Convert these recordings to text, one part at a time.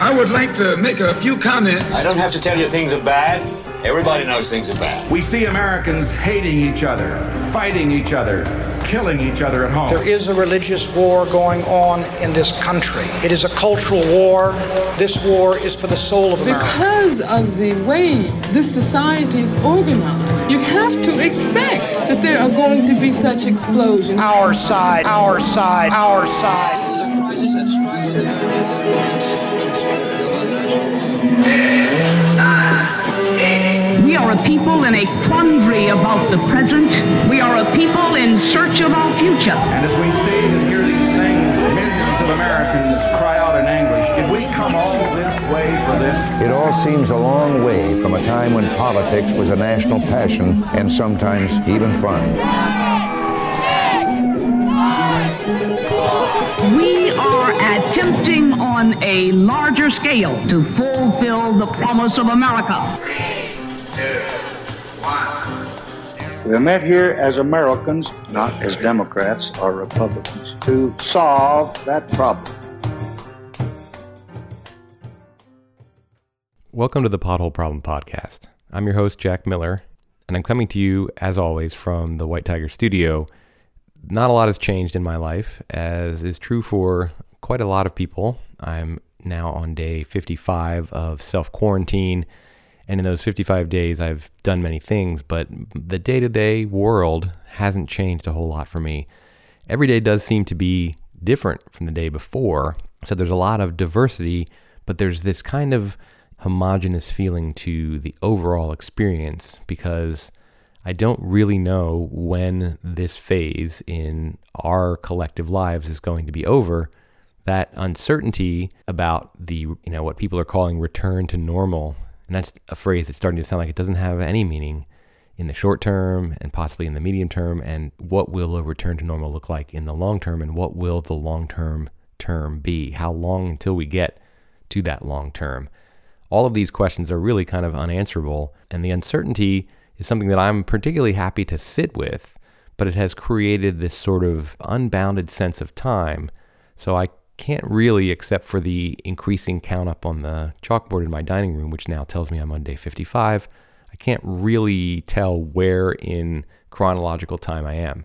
I would like to make a few comments. I don't have to tell you things are bad. Everybody knows things are bad. We see Americans hating each other, fighting each other, killing each other at home. There is a religious war going on in this country. It is a cultural war. This war is for the soul of America. Because of the way this society is organized, you have to expect that there are going to be such explosions. Our side, our side, our side. It is a crisis that strikes at the very heart and soul and spirit of our national war. We are a people in a quandary about the present. We are a people in search of our future. And as we see and hear these things, millions of Americans cry out in anguish, did we come all this way for this? It all seems a long way from a time when politics was a national passion and sometimes even fun. 7, 6, 5, 4. We are attempting on a larger scale to fulfill the promise of America. We are met here as Americans, not as Democrats or Republicans, to solve that problem. Welcome to the Pothole Problem Podcast. I'm your host, Jack Miller, and I'm coming to you, as always, from the White Tiger Studio. Not a lot has changed in my life, as is true for quite a lot of people. I'm now on day 55 of self-quarantine. And in those 55 days, I've done many things, but the day-to-day world hasn't changed a whole lot for me. Every day does seem to be different from the day before, so there's a lot of diversity, but there's this kind of homogenous feeling to the overall experience because I don't really know when this phase in our collective lives is going to be over. That uncertainty about the, what people are calling return to normal. And that's a phrase that's starting to sound like it doesn't have any meaning in the short term and possibly in the medium term. And what will a return to normal look like in the long term? And what will the long-term term be? How long until we get to that long term? All of these questions are really kind of unanswerable. And the uncertainty is something that I'm particularly happy to sit with, but it has created this sort of unbounded sense of time. So I can't really, except for the increasing count up on the chalkboard in my dining room, which now tells me I'm on day 55, I can't really tell where in chronological time I am.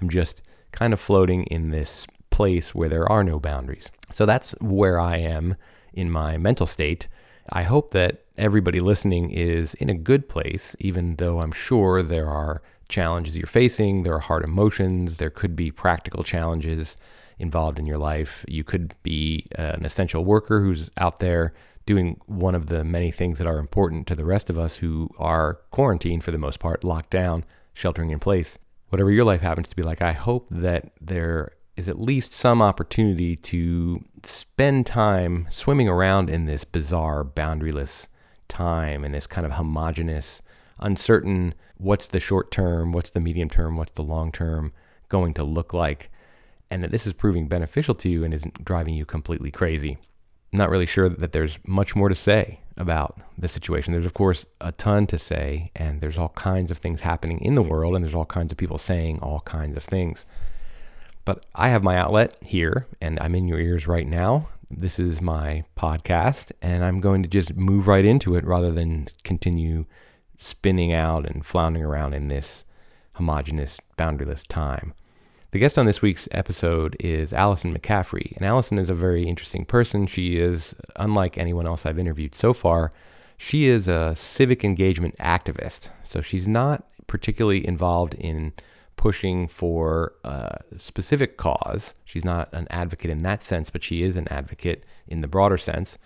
I'm just kind of floating in this place where there are no boundaries. So that's where I am in my mental state. I hope that everybody listening is in a good place, even though I'm sure there are challenges you're facing, there are hard emotions, there could be practical challenges involved in your life. You could be an essential worker who's out there doing one of the many things that are important to the rest of us who are quarantined for the most part, locked down, sheltering in place. Whatever your life happens to be like, I hope that there is at least some opportunity to spend time swimming around in this bizarre, boundaryless time and this kind of homogenous, uncertain, what's the short term, what's the medium term, what's the long term going to look like, and that this is proving beneficial to you and isn't driving you completely crazy. I'm not really sure that there's much more to say about the situation. There's, of course, a ton to say, and there's all kinds of things happening in the world, and there's all kinds of people saying all kinds of things. But I have my outlet here, and I'm in your ears right now. This is my podcast, and I'm going to just move right into it rather than continue spinning out and floundering around in this homogenous, boundaryless time. The guest on this week's episode is Allison McCaffrey, and Allison is a very interesting person. She is, unlike anyone else I've interviewed so far, she is a civic engagement activist. So she's not particularly involved in pushing for a specific cause. She's not an advocate in that sense, but she is an advocate in the broader sense.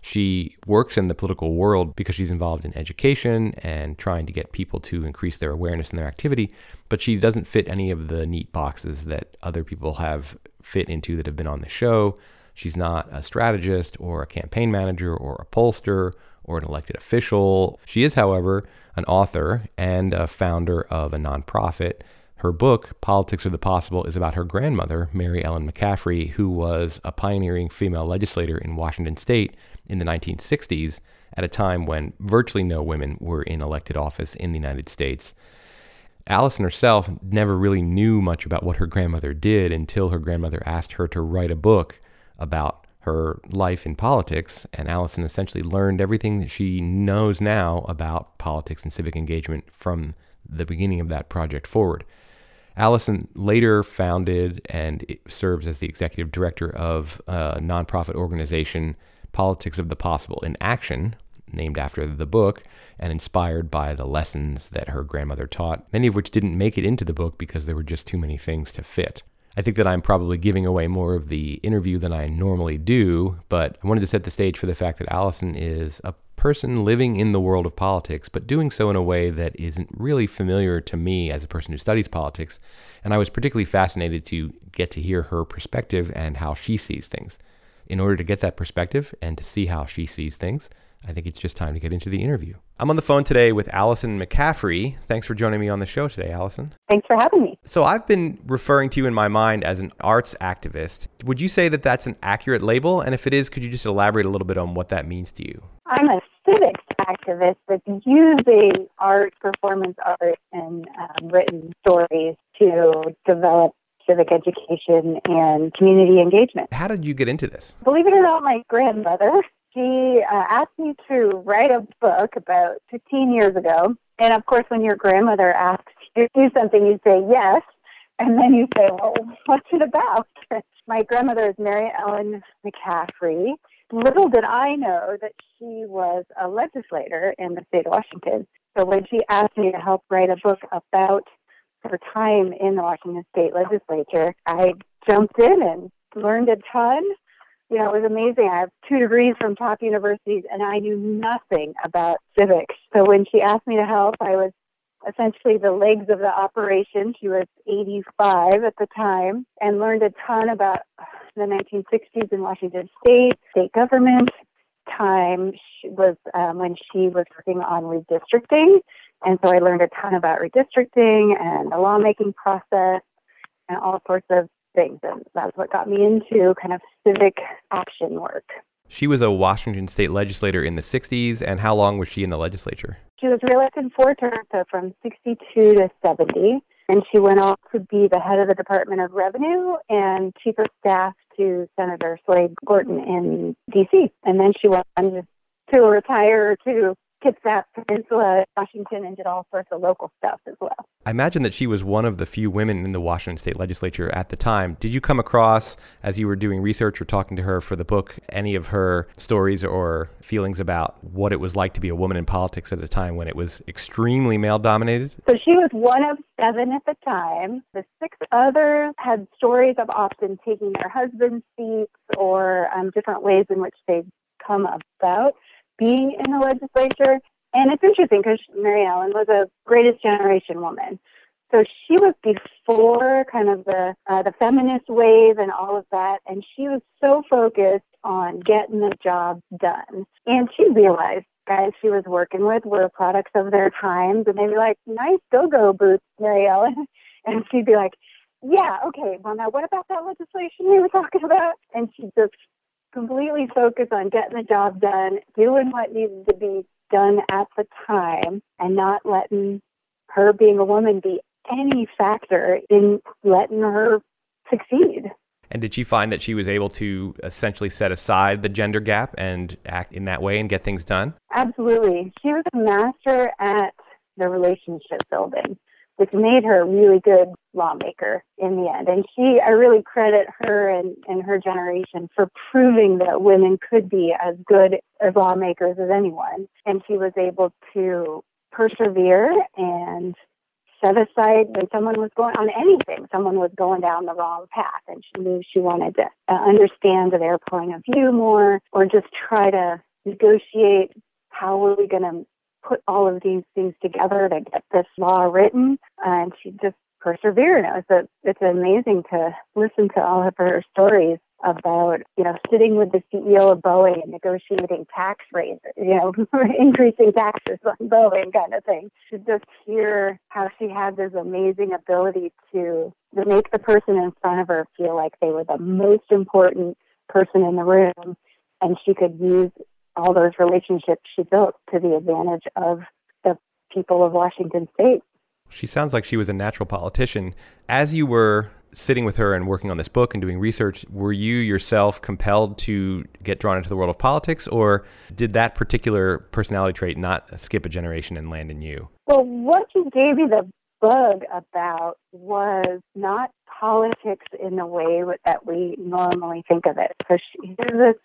She works in the political world because she's involved in education and trying to get people to increase their awareness and their activity, but she doesn't fit any of the neat boxes that other people have fit into that have been on the show. She's not a strategist or a campaign manager or a pollster or an elected official. She is, however, an author and a founder of a nonprofit. Her book, Politics of the Possible, is about her grandmother, Mary Ellen McCaffrey, who was a pioneering female legislator in Washington state in the 1960s at a time when virtually no women were in elected office in the United States. Allison herself never really knew much about what her grandmother did until her grandmother asked her to write a book about her life in politics, and Allison essentially learned everything that she knows now about politics and civic engagement from the beginning of that project forward. Allison later founded and serves as the executive director of a nonprofit organization, Politics of the Possible in Action, named after the book and inspired by the lessons that her grandmother taught, many of which didn't make it into the book because there were just too many things to fit. I think that I'm probably giving away more of the interview than I normally do, but I wanted to set the stage for the fact that Allison is a person living in the world of politics, but doing so in a way that isn't really familiar to me as a person who studies politics, and I was particularly fascinated to get to hear her perspective and how she sees things. In order to get that perspective and to see how she sees things, I think it's just time to get into the interview. I'm on the phone today with Allison McCaffrey. Thanks for joining me on the show today, Allison. Thanks for having me. So I've been referring to you in my mind as an arts activist. Would you say that that's an accurate label? And if it is, could you just elaborate a little bit on what that means to you? I'm a civics activist that's using art, performance art, and written stories to develop civic education and community engagement. How did you get into this? Believe it or not, my grandmother, she asked me to write a book about 15 years ago. And of course, when your grandmother asks you to do something, you say yes. And then you say, well, what's it about? My grandmother is Mary Ellen McCaffrey. Little did I know that she was a legislator in the state of Washington. So when she asked me to help write a book about her time in the Washington state legislature, I jumped in and learned a ton. You know, it was amazing. I have 2 degrees from top universities, and I knew nothing about civics. So when she asked me to help, I was essentially the legs of the operation. She was 85 at the time and learned a ton about the 1960s in Washington state, state government. Time she was when she was working on redistricting. And so I learned a ton about redistricting and the lawmaking process and all sorts of things. And that's what got me into kind of civic action work. She was a Washington state legislator in the 60s. And how long was she in the legislature? She was reelected 4 terms, so from 62 to 70. And she went on to be the head of the Department of Revenue and chief of staff to Senator Slade Gorton in D.C. And then she went on to retire to Kitsap Peninsula, Washington, and did all sorts of local stuff as well. I imagine that she was one of the few women in the Washington state legislature at the time. Did you come across, as you were doing research or talking to her for the book, any of her stories or feelings about what it was like to be a woman in politics at a time when it was extremely male-dominated? So she was one of 7 at the time. The 6 others had stories of often taking their husband's seats or different ways in which they'd come about being in the legislature. And it's interesting because Mary Ellen was a greatest generation woman. So she was before kind of the feminist wave and all of that. And she was so focused on getting the job done. And she realized guys she was working with were products of their times. And they'd be like, nice go-go boots, Mary Ellen. And she'd be like, yeah, okay, well, now what about that legislation we were talking about? And she just completely focused on getting the job done, doing what needed to be done at the time, and not letting her being a woman be any factor in letting her succeed. And did she find that she was able to essentially set aside the gender gap and act in that way and get things done? Absolutely. She was a master at the relationship building, which made her a really good lawmaker in the end. And I really credit her and her generation for proving that women could be as good as lawmakers as anyone. And she was able to persevere and set aside when someone was going on anything, someone was going down the wrong path, and she knew she wanted to understand their point of view more, or just try to negotiate how are we going to put all of these things together to get this law written, and she just persevered. It's amazing to listen to all of her stories about, you know, sitting with the CEO of Boeing and negotiating tax rates, you know, increasing taxes on Boeing kind of thing. To just hear how she had this amazing ability to make the person in front of her feel like they were the most important person in the room, and she could use all those relationships she built to the advantage of the people of Washington state. She sounds like she was a natural politician. As you were sitting with her and working on this book and doing research, were you yourself compelled to get drawn into the world of politics, or did that particular personality trait not skip a generation and land in you? Well, what she gave me the bug about was not politics in the way that we normally think of it. So she's this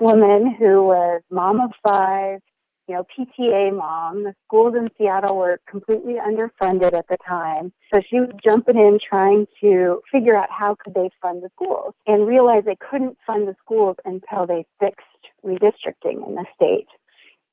woman who was mom of five, you know, PTA mom. The schools in Seattle were completely underfunded at the time. So she was jumping in trying to figure out how could they fund the schools, and realized they couldn't fund the schools until they fixed redistricting in the state.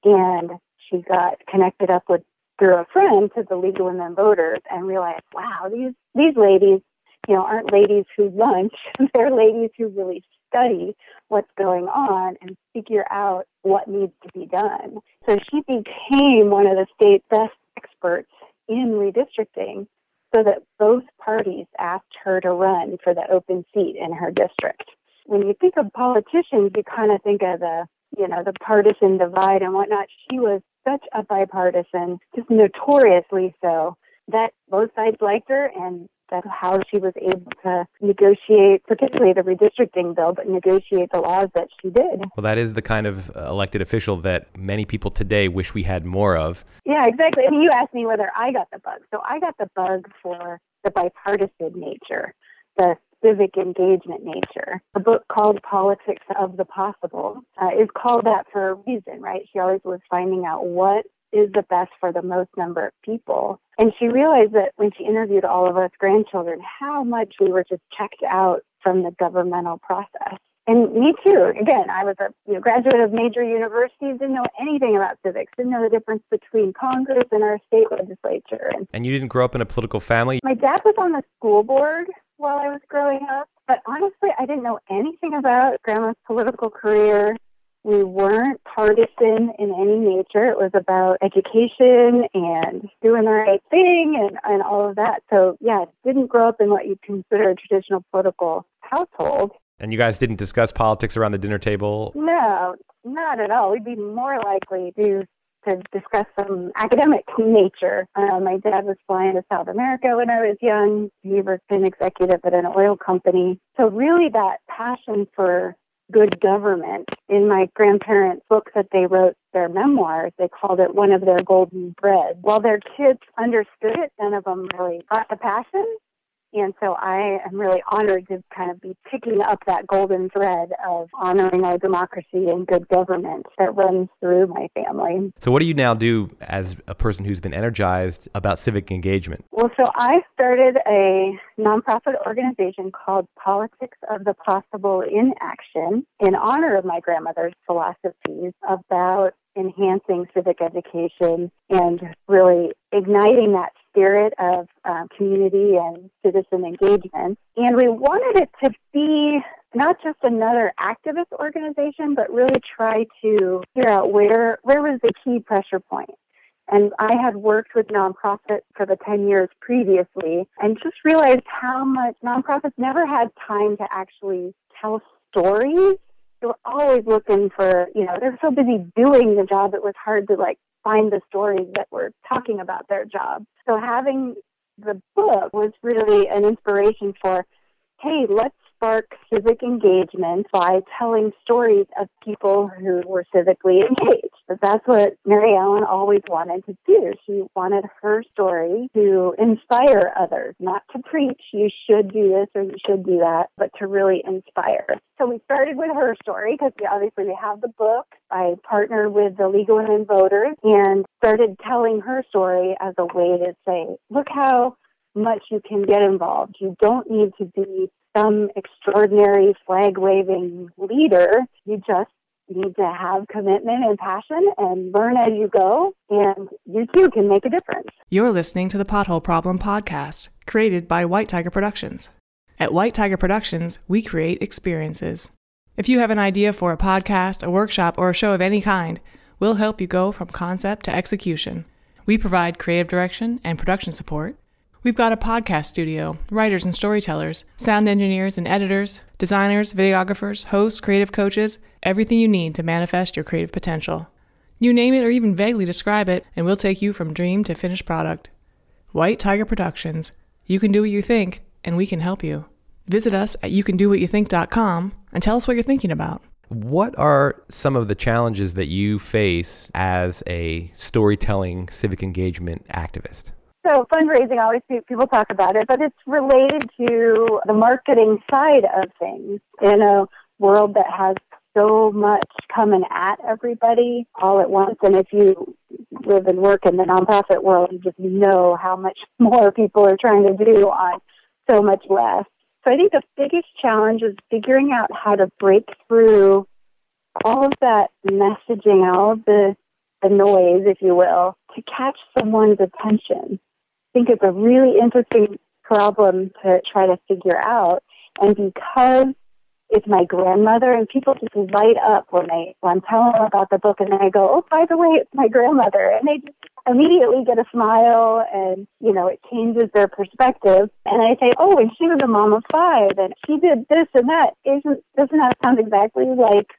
And she got connected up with, through a friend, to the League of Women Voters, and realized, wow, these ladies, you know, aren't ladies who lunch. They're ladies who really study what's going on and figure out what needs to be done. So she became one of the state's best experts in redistricting, so that both parties asked her to run for the open seat in her district. When you think of politicians, you kind of think of the, you know, the partisan divide and whatnot. She was such a bipartisan, just notoriously so, that both sides liked her, and that's how she was able to negotiate, particularly the redistricting bill, but negotiate the laws that she did. Well, that is the kind of elected official that many people today wish we had more of. Yeah, exactly. I mean, you asked me whether I got the bug. So I got the bug for the bipartisan nature, the civic engagement nature. A book called Politics of the Possible is called that for a reason, right? She always was finding out what is the best for the most number of people. And she realized that when she interviewed all of us grandchildren, how much we were just checked out from the governmental process. And me too. Again, I was a graduate of major universities, didn't know anything about civics, didn't know the difference between Congress and our state legislature. And you didn't grow up in a political family? My dad was on the school board while I was growing up, but honestly, I didn't know anything about Grandma's political career. We weren't partisan in any nature. It was about education and doing the right thing and all of that. So yeah, didn't grow up in what you'd consider a traditional political household. And you guys didn't discuss politics around the dinner table? No, not at all. We'd be more likely to discuss some academic nature. My dad was flying to South America when I was young. He was an executive at an oil company. So really that passion for good government. In my grandparents' book that they wrote, their memoirs, they called it one of their golden threads. While their kids understood it, none of them really got the passion. And so I am really honored to kind of be picking up that golden thread of honoring our democracy and good government that runs through my family. So what do you now do as a person who's been energized about civic engagement? Well, so I started a nonprofit organization called Politics of the Possible in Action in honor of my grandmother's philosophies about enhancing civic education and really igniting that spirit of community and citizen engagement. And we wanted it to be not just another activist organization, but really try to figure out where was the key pressure point. And I had worked with nonprofits for the 10 years previously and just realized how much nonprofits never had time to actually tell stories. They were always looking for, they were so busy doing the job, it was hard to find the stories that were talking about their job. So having the book was really an inspiration for, hey, let's spark civic engagement by telling stories of people who were civically engaged. But that's what Mary Ellen always wanted to do. She wanted her story to inspire others, not to preach, you should do this or you should do that, but to really inspire. So we started with her story because we have the book. I partnered with the League of Women Voters and started telling her story as a way to say, look how much you can get involved. You don't need to be some extraordinary flag-waving leader. You just need to have commitment and passion and learn as you go, and you too can make a difference. You're listening to the Pothole Problem Podcast, created by White Tiger Productions. At White Tiger Productions, we create experiences. If you have an idea for a podcast, a workshop, or a show of any kind, we'll help you go from concept to execution. We provide creative direction and production support. We've got a podcast studio, writers and storytellers, sound engineers and editors, designers, videographers, hosts, creative coaches, everything you need to manifest your creative potential. You name it or even vaguely describe it, and we'll take you from dream to finished product. White Tiger Productions. You can do what you think, and we can help you. Visit us at youcandowhatyoutthink.com and tell us what you're thinking about. What are some of the challenges that you face as a storytelling civic engagement activist? So fundraising, always people talk about it, but it's related to the marketing side of things. In a world that has so much coming at everybody all at once, and if you live and work in the nonprofit world, you just know how much more people are trying to do on so much less. So I think the biggest challenge is figuring out how to break through all of that messaging, all of the noise, if you will, to catch someone's attention. I think it's a really interesting problem to try to figure out. And because it's my grandmother, and people just light up when I'm telling them about the book, and then I go, oh, by the way, it's my grandmother. And they just immediately get a smile, and, you know, it changes their perspective. And I say, oh, and she was a mom of 5, and she did this and that. Doesn't that sound exactly like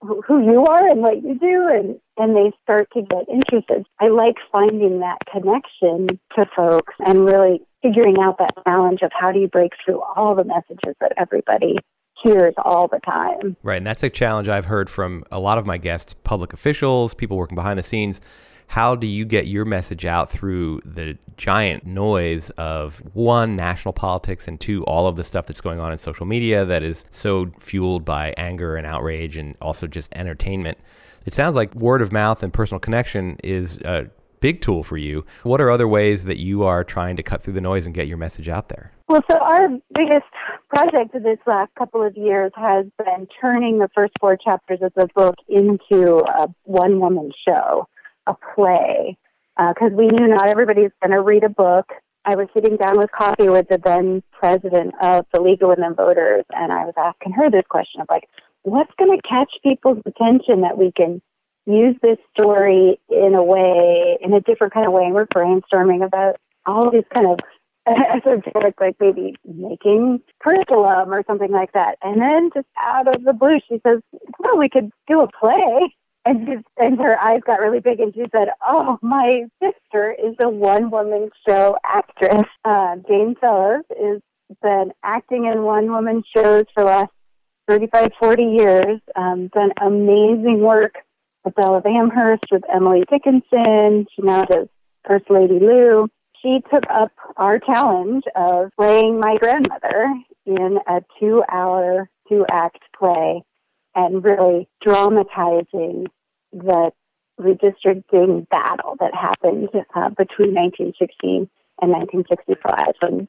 who you are and what you do? And they start to get interested. I like finding that connection to folks and really figuring out that challenge of how do you break through all the messages that everybody hears all the time. Right, and that's a challenge I've heard from a lot of my guests, public officials, people working behind the scenes. How do you get your message out through the giant noise of, one, national politics, and two, all of the stuff that's going on in social media that is so fueled by anger and outrage and also just entertainment? It sounds like word of mouth and personal connection is a big tool for you. What are other ways that you are trying to cut through the noise and get your message out there? Well, so our biggest project of this last couple of years has been turning the first 4 chapters of the book into a one-woman show, a play, because we knew not everybody's going to read a book. I was sitting down with coffee with the then president of the League of Women Voters, and I was asking her this question of, like, what's going to catch people's attention that we can use this story in a different kind of way? And we're brainstorming about all these kind of esoteric, like maybe making curriculum or something like that. And then just out of the blue, she says, well, we could do a play. And her eyes got really big, and she said, oh, my sister is a one-woman show actress. Jane Sellers has been acting in one-woman shows for the last 35, 40 years, done amazing work with Belle Van Amherst, with Emily Dickinson. She now does First Lady Lou. She took up our challenge of playing my grandmother in a 2-hour, 2-act play and really dramatizing the redistricting battle that happened between 1916 and 1965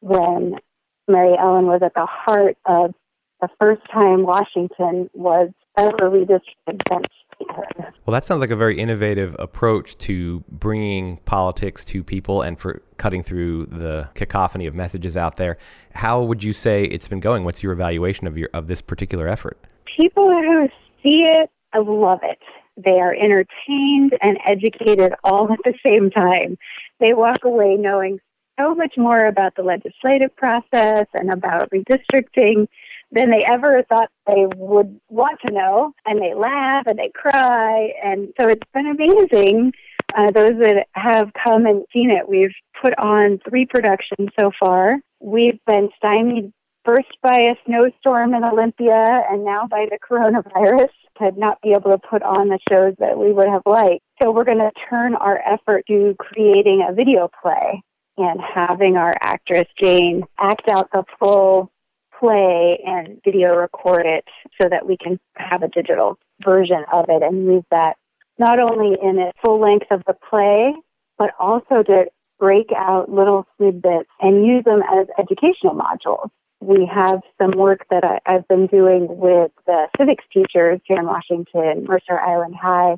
when Mary Ellen was at the heart of the first time Washington was ever redistricted against her. Well, that sounds like a very innovative approach to bringing politics to people and for cutting through the cacophony of messages out there. How would you say it's been going? What's your evaluation of this particular effort? People who see it, I love it. They are entertained and educated all at the same time. They walk away knowing so much more about the legislative process and about redistricting than they ever thought they would want to know. And they laugh and they cry. And so it's been amazing. Those that have come and seen it, we've put on 3 productions so far. We've been stymied first by a snowstorm in Olympia, and now by the coronavirus, to not be able to put on the shows that we would have liked. So we're going to turn our effort to creating a video play and having our actress, Jane, act out the full play and video record it so that we can have a digital version of it and use that not only in its full length of the play, but also to break out little snippets and use them as educational modules. We have some work that I've been doing with the civics teachers here in Washington, Mercer Island High,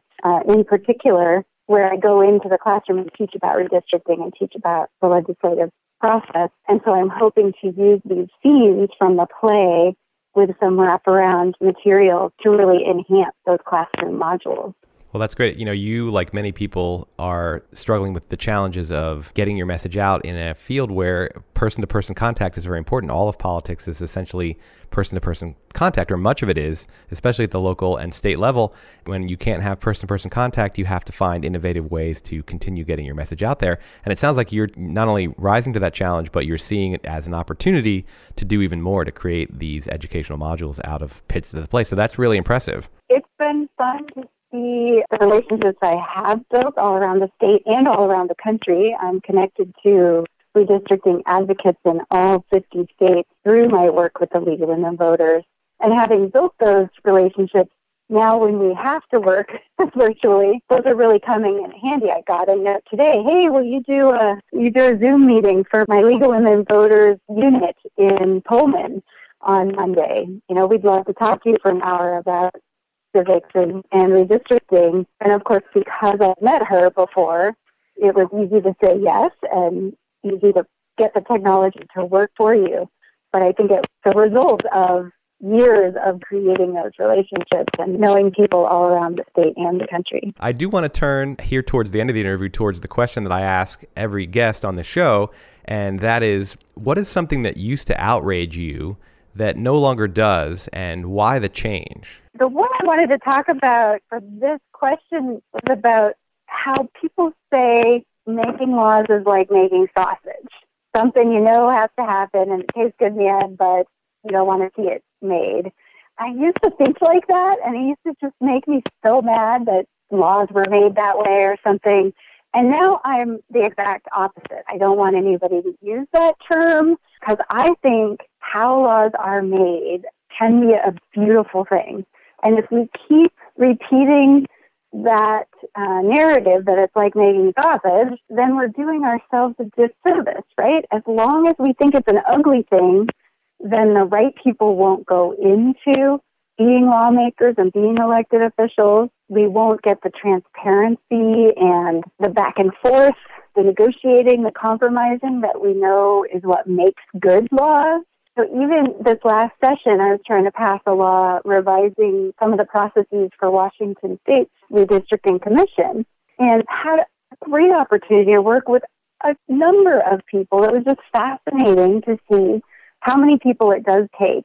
in particular, where I go into the classroom and teach about redistricting and teach about the legislative process. And so I'm hoping to use these scenes from the play with some wraparound material to really enhance those classroom modules. Well, that's great. You know, you, like many people, are struggling with the challenges of getting your message out in a field where person-to-person contact is very important. All of politics is essentially person-to-person contact, or much of it is, especially at the local and state level. When you can't have person-to-person contact, you have to find innovative ways to continue getting your message out there. And it sounds like you're not only rising to that challenge, but you're seeing it as an opportunity to do even more, to create these educational modules out of pits to the place. So that's really impressive. It's been fun to see the relationships I have built all around the state and all around the country. I'm connected to redistricting advocates in all 50 states through my work with the League of Women Voters. And having built those relationships, now when we have to work virtually, those are really coming in handy. I got a note today, hey, will you do a Zoom meeting for my League of Women Voters unit in Pullman on Monday? You know, we'd love to talk to you for an hour about civics and redistricting. And of course, because I've met her before, it was easy to say yes and easy to get the technology to work for you. But I think it's the result of years of creating those relationships and knowing people all around the state and the country. I do want to turn here towards the end of the interview towards the question that I ask every guest on the show, and that is, what is something that used to outrage you that no longer does, and why the change? The one I wanted to talk about for this question is about how people say making laws is like making sausage. Something you know has to happen, and it tastes good in the end, but you don't want to see it made. I used to think like that, and it used to just make me so mad that laws were made that way or something. And now I'm the exact opposite. I don't want anybody to use that term, because I think how laws are made can be a beautiful thing. And if we keep repeating that narrative that it's like making sausage, then we're doing ourselves a disservice, right? As long as we think it's an ugly thing, then the right people won't go into being lawmakers and being elected officials. We won't get the transparency and the back and forth, the negotiating, the compromising that we know is what makes good laws. So even this last session, I was trying to pass a law revising some of the processes for Washington State's Redistricting Commission, and had a great opportunity to work with a number of people. It was just fascinating to see how many people it does take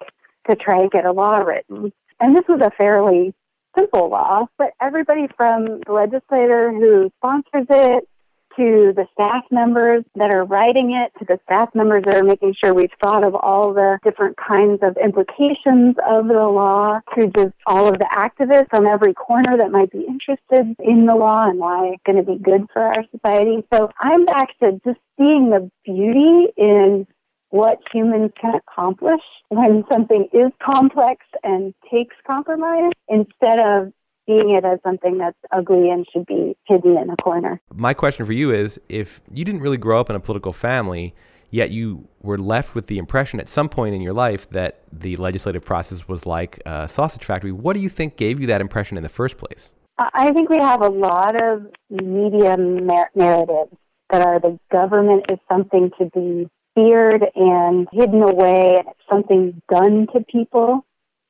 to try and get a law written. And this was a fairly simple law, but everybody from the legislator who sponsors it to the staff members that are writing it, to the staff members that are making sure we've thought of all the different kinds of implications of the law, to just all of the activists from every corner that might be interested in the law and why it's going to be good for our society. So I'm back to just seeing the beauty in what humans can accomplish when something is complex and takes compromise, instead of seeing it as something that's ugly and should be hidden in a corner. My question for you is, if you didn't really grow up in a political family, yet you were left with the impression at some point in your life that the legislative process was like a sausage factory, what do you think gave you that impression in the first place? I think we have a lot of media narratives that are the government is something to be feared and hidden away, and it's something done to people,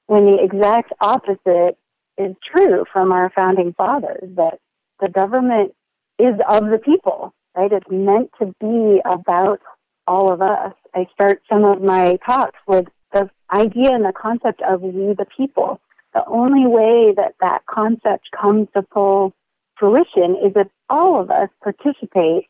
when the exact opposite is true from our founding fathers, that the government is of the people, right? It's meant to be about all of us. I start some of my talks with the idea and the concept of we the people. The only way that that concept comes to full fruition is if all of us participate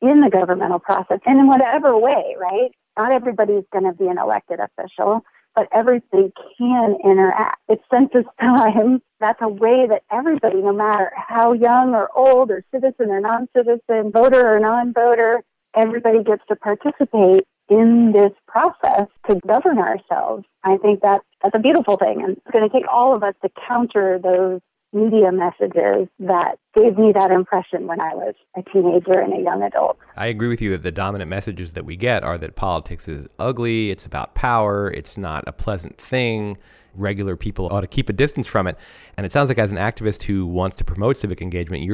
in the governmental process, and in whatever way, right? Not everybody's going to be an elected official, but everything can interact. It's census time. That's a way that everybody, no matter how young or old or citizen or non-citizen, voter or non-voter, everybody gets to participate in this process to govern ourselves. I think that's a beautiful thing. And it's going to take all of us to counter those media messages that gave me that impression when I was a teenager and a young adult. I agree with you that the dominant messages that we get are that politics is ugly, it's about power, it's not a pleasant thing, regular people ought to keep a distance from it. And it sounds like, as an activist who wants to promote civic engagement,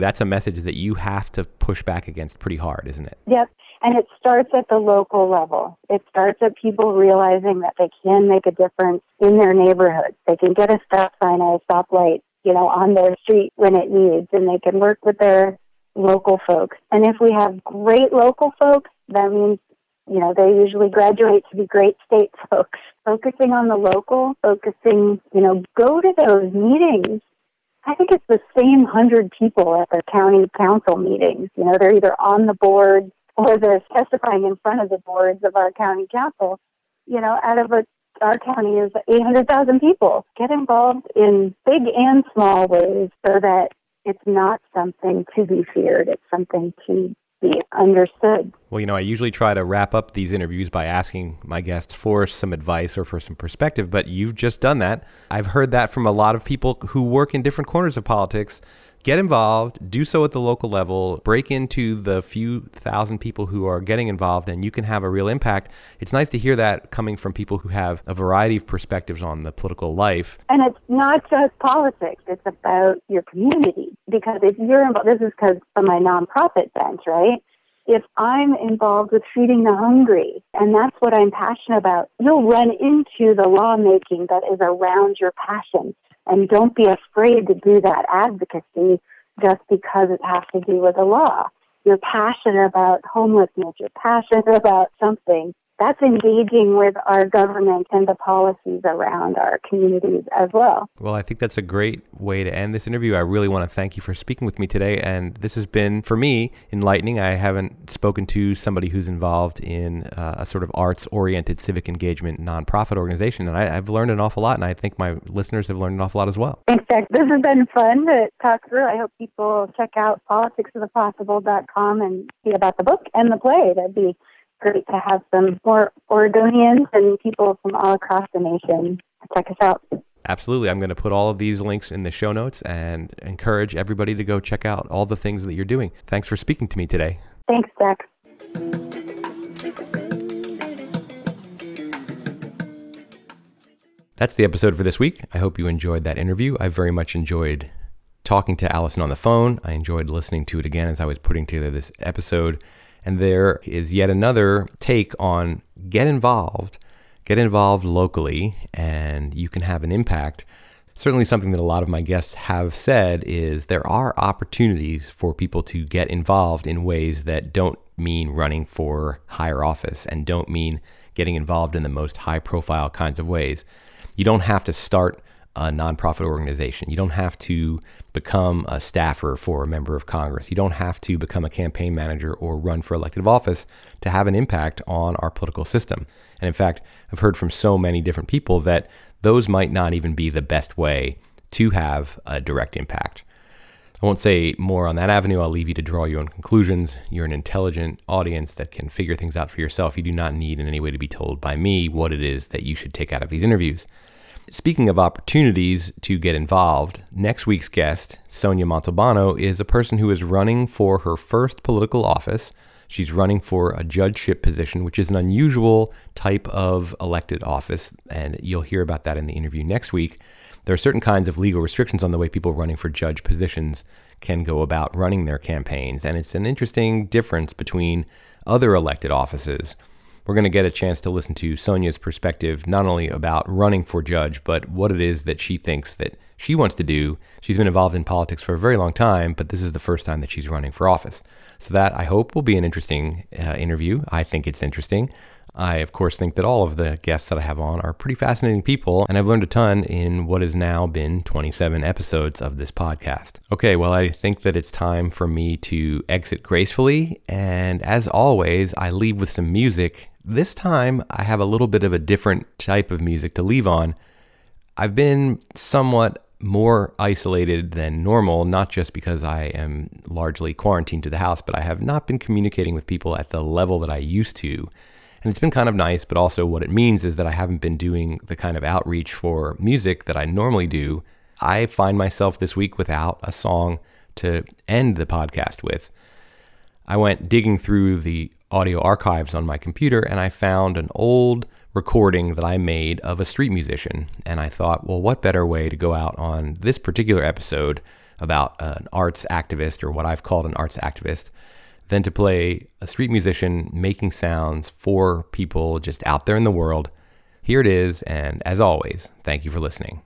that's a message that you have to push back against pretty hard, isn't it? Yep. And it starts at the local level. It starts at people realizing that they can make a difference in their neighborhoods. They can get a stop sign at a stoplight you know, on their street when it needs, and they can work with their local folks. And if we have great local folks, that means, you know, they usually graduate to be great state folks. Focusing on the local, focusing, you know, go to those meetings. I think it's the same 100 people at the county council meetings. You know, they're either on the board or they're testifying in front of the boards of our county council. You know, out of our county is 800,000 people. Get involved in big and small ways so that it's not something to be feared. It's something to be understood. Well, you know, I usually try to wrap up these interviews by asking my guests for some advice or for some perspective, but you've just done that. I've heard that from a lot of people who work in different corners of politics. Get involved, do so at the local level, break into the few thousand people who are getting involved, and you can have a real impact. It's nice to hear that coming from people who have a variety of perspectives on the political life. And it's not just politics, it's about your community. Because if you're involved, this is because of my nonprofit bench, right? If I'm involved with feeding the hungry, and that's what I'm passionate about, you'll run into the lawmaking that is around your passion. And don't be afraid to do that advocacy just because it has to do with the law. You're passionate about homelessness. You're passionate about something. That's engaging with our government and the policies around our communities as well. Well, I think that's a great way to end this interview. I really want to thank you for speaking with me today. And this has been, for me, enlightening. I haven't spoken to somebody who's involved in a sort of arts-oriented civic engagement nonprofit organization. And I've learned an awful lot. And I think my listeners have learned an awful lot as well. Thanks, Jack. This has been fun to talk through. I hope people check out politicsofthepossible.com and see about the book and the play. That'd be great to have some more Oregonians and people from all across the nation check us out. Absolutely. I'm going to put all of these links in the show notes and encourage everybody to go check out all the things that you're doing. Thanks for speaking to me today. Thanks, Jack. That's the episode for this week. I hope you enjoyed that interview. I very much enjoyed talking to Allison on the phone. I enjoyed listening to it again as I was putting together this episode. And there is yet another take on get involved locally, and you can have an impact. Certainly something that a lot of my guests have said is there are opportunities for people to get involved in ways that don't mean running for higher office and don't mean getting involved in the most high-profile kinds of ways. You don't have to start a nonprofit organization. You don't have to become a staffer for a member of Congress. You don't have to become a campaign manager or run for elective office to have an impact on our political system. And in fact, I've heard from so many different people that those might not even be the best way to have a direct impact. I won't say more on that avenue. I'll leave you to draw your own conclusions. You're an intelligent audience that can figure things out for yourself. You do not need in any way to be told by me what it is that you should take out of these interviews. Speaking of opportunities to get involved, next week's guest, Sonia Montalbano, is a person who is running for her first political office. She's running for a judgeship position, which is an unusual type of elected office, and you'll hear about that in the interview next week. There are certain kinds of legal restrictions on the way people running for judge positions can go about running their campaigns, and it's an interesting difference between other elected offices. We're going to get a chance to listen to Sonia's perspective, not only about running for judge, but what it is that she thinks that she wants to do. She's been involved in politics for a very long time, but this is the first time that she's running for office. So that, I hope, will be an interesting interview. I think it's interesting. I, of course, think that all of the guests that I have on are pretty fascinating people, and I've learned a ton in what has now been 27 episodes of this podcast. Okay, well, I think that it's time for me to exit gracefully, and as always, I leave with some music. This time, I have a little bit of a different type of music to leave on. I've been somewhat more isolated than normal, not just because I am largely quarantined to the house, but I have not been communicating with people at the level that I used to. And it's been kind of nice, but also what it means is that I haven't been doing the kind of outreach for music that I normally do. I find myself this week without a song to end the podcast with. I went digging through the audio archives on my computer, and I found an old recording that I made of a street musician. And I thought, well, what better way to go out on this particular episode about an arts activist, or what I've called an arts activist, than to play a street musician making sounds for people just out there in the world. Here it is, and as always, thank you for listening.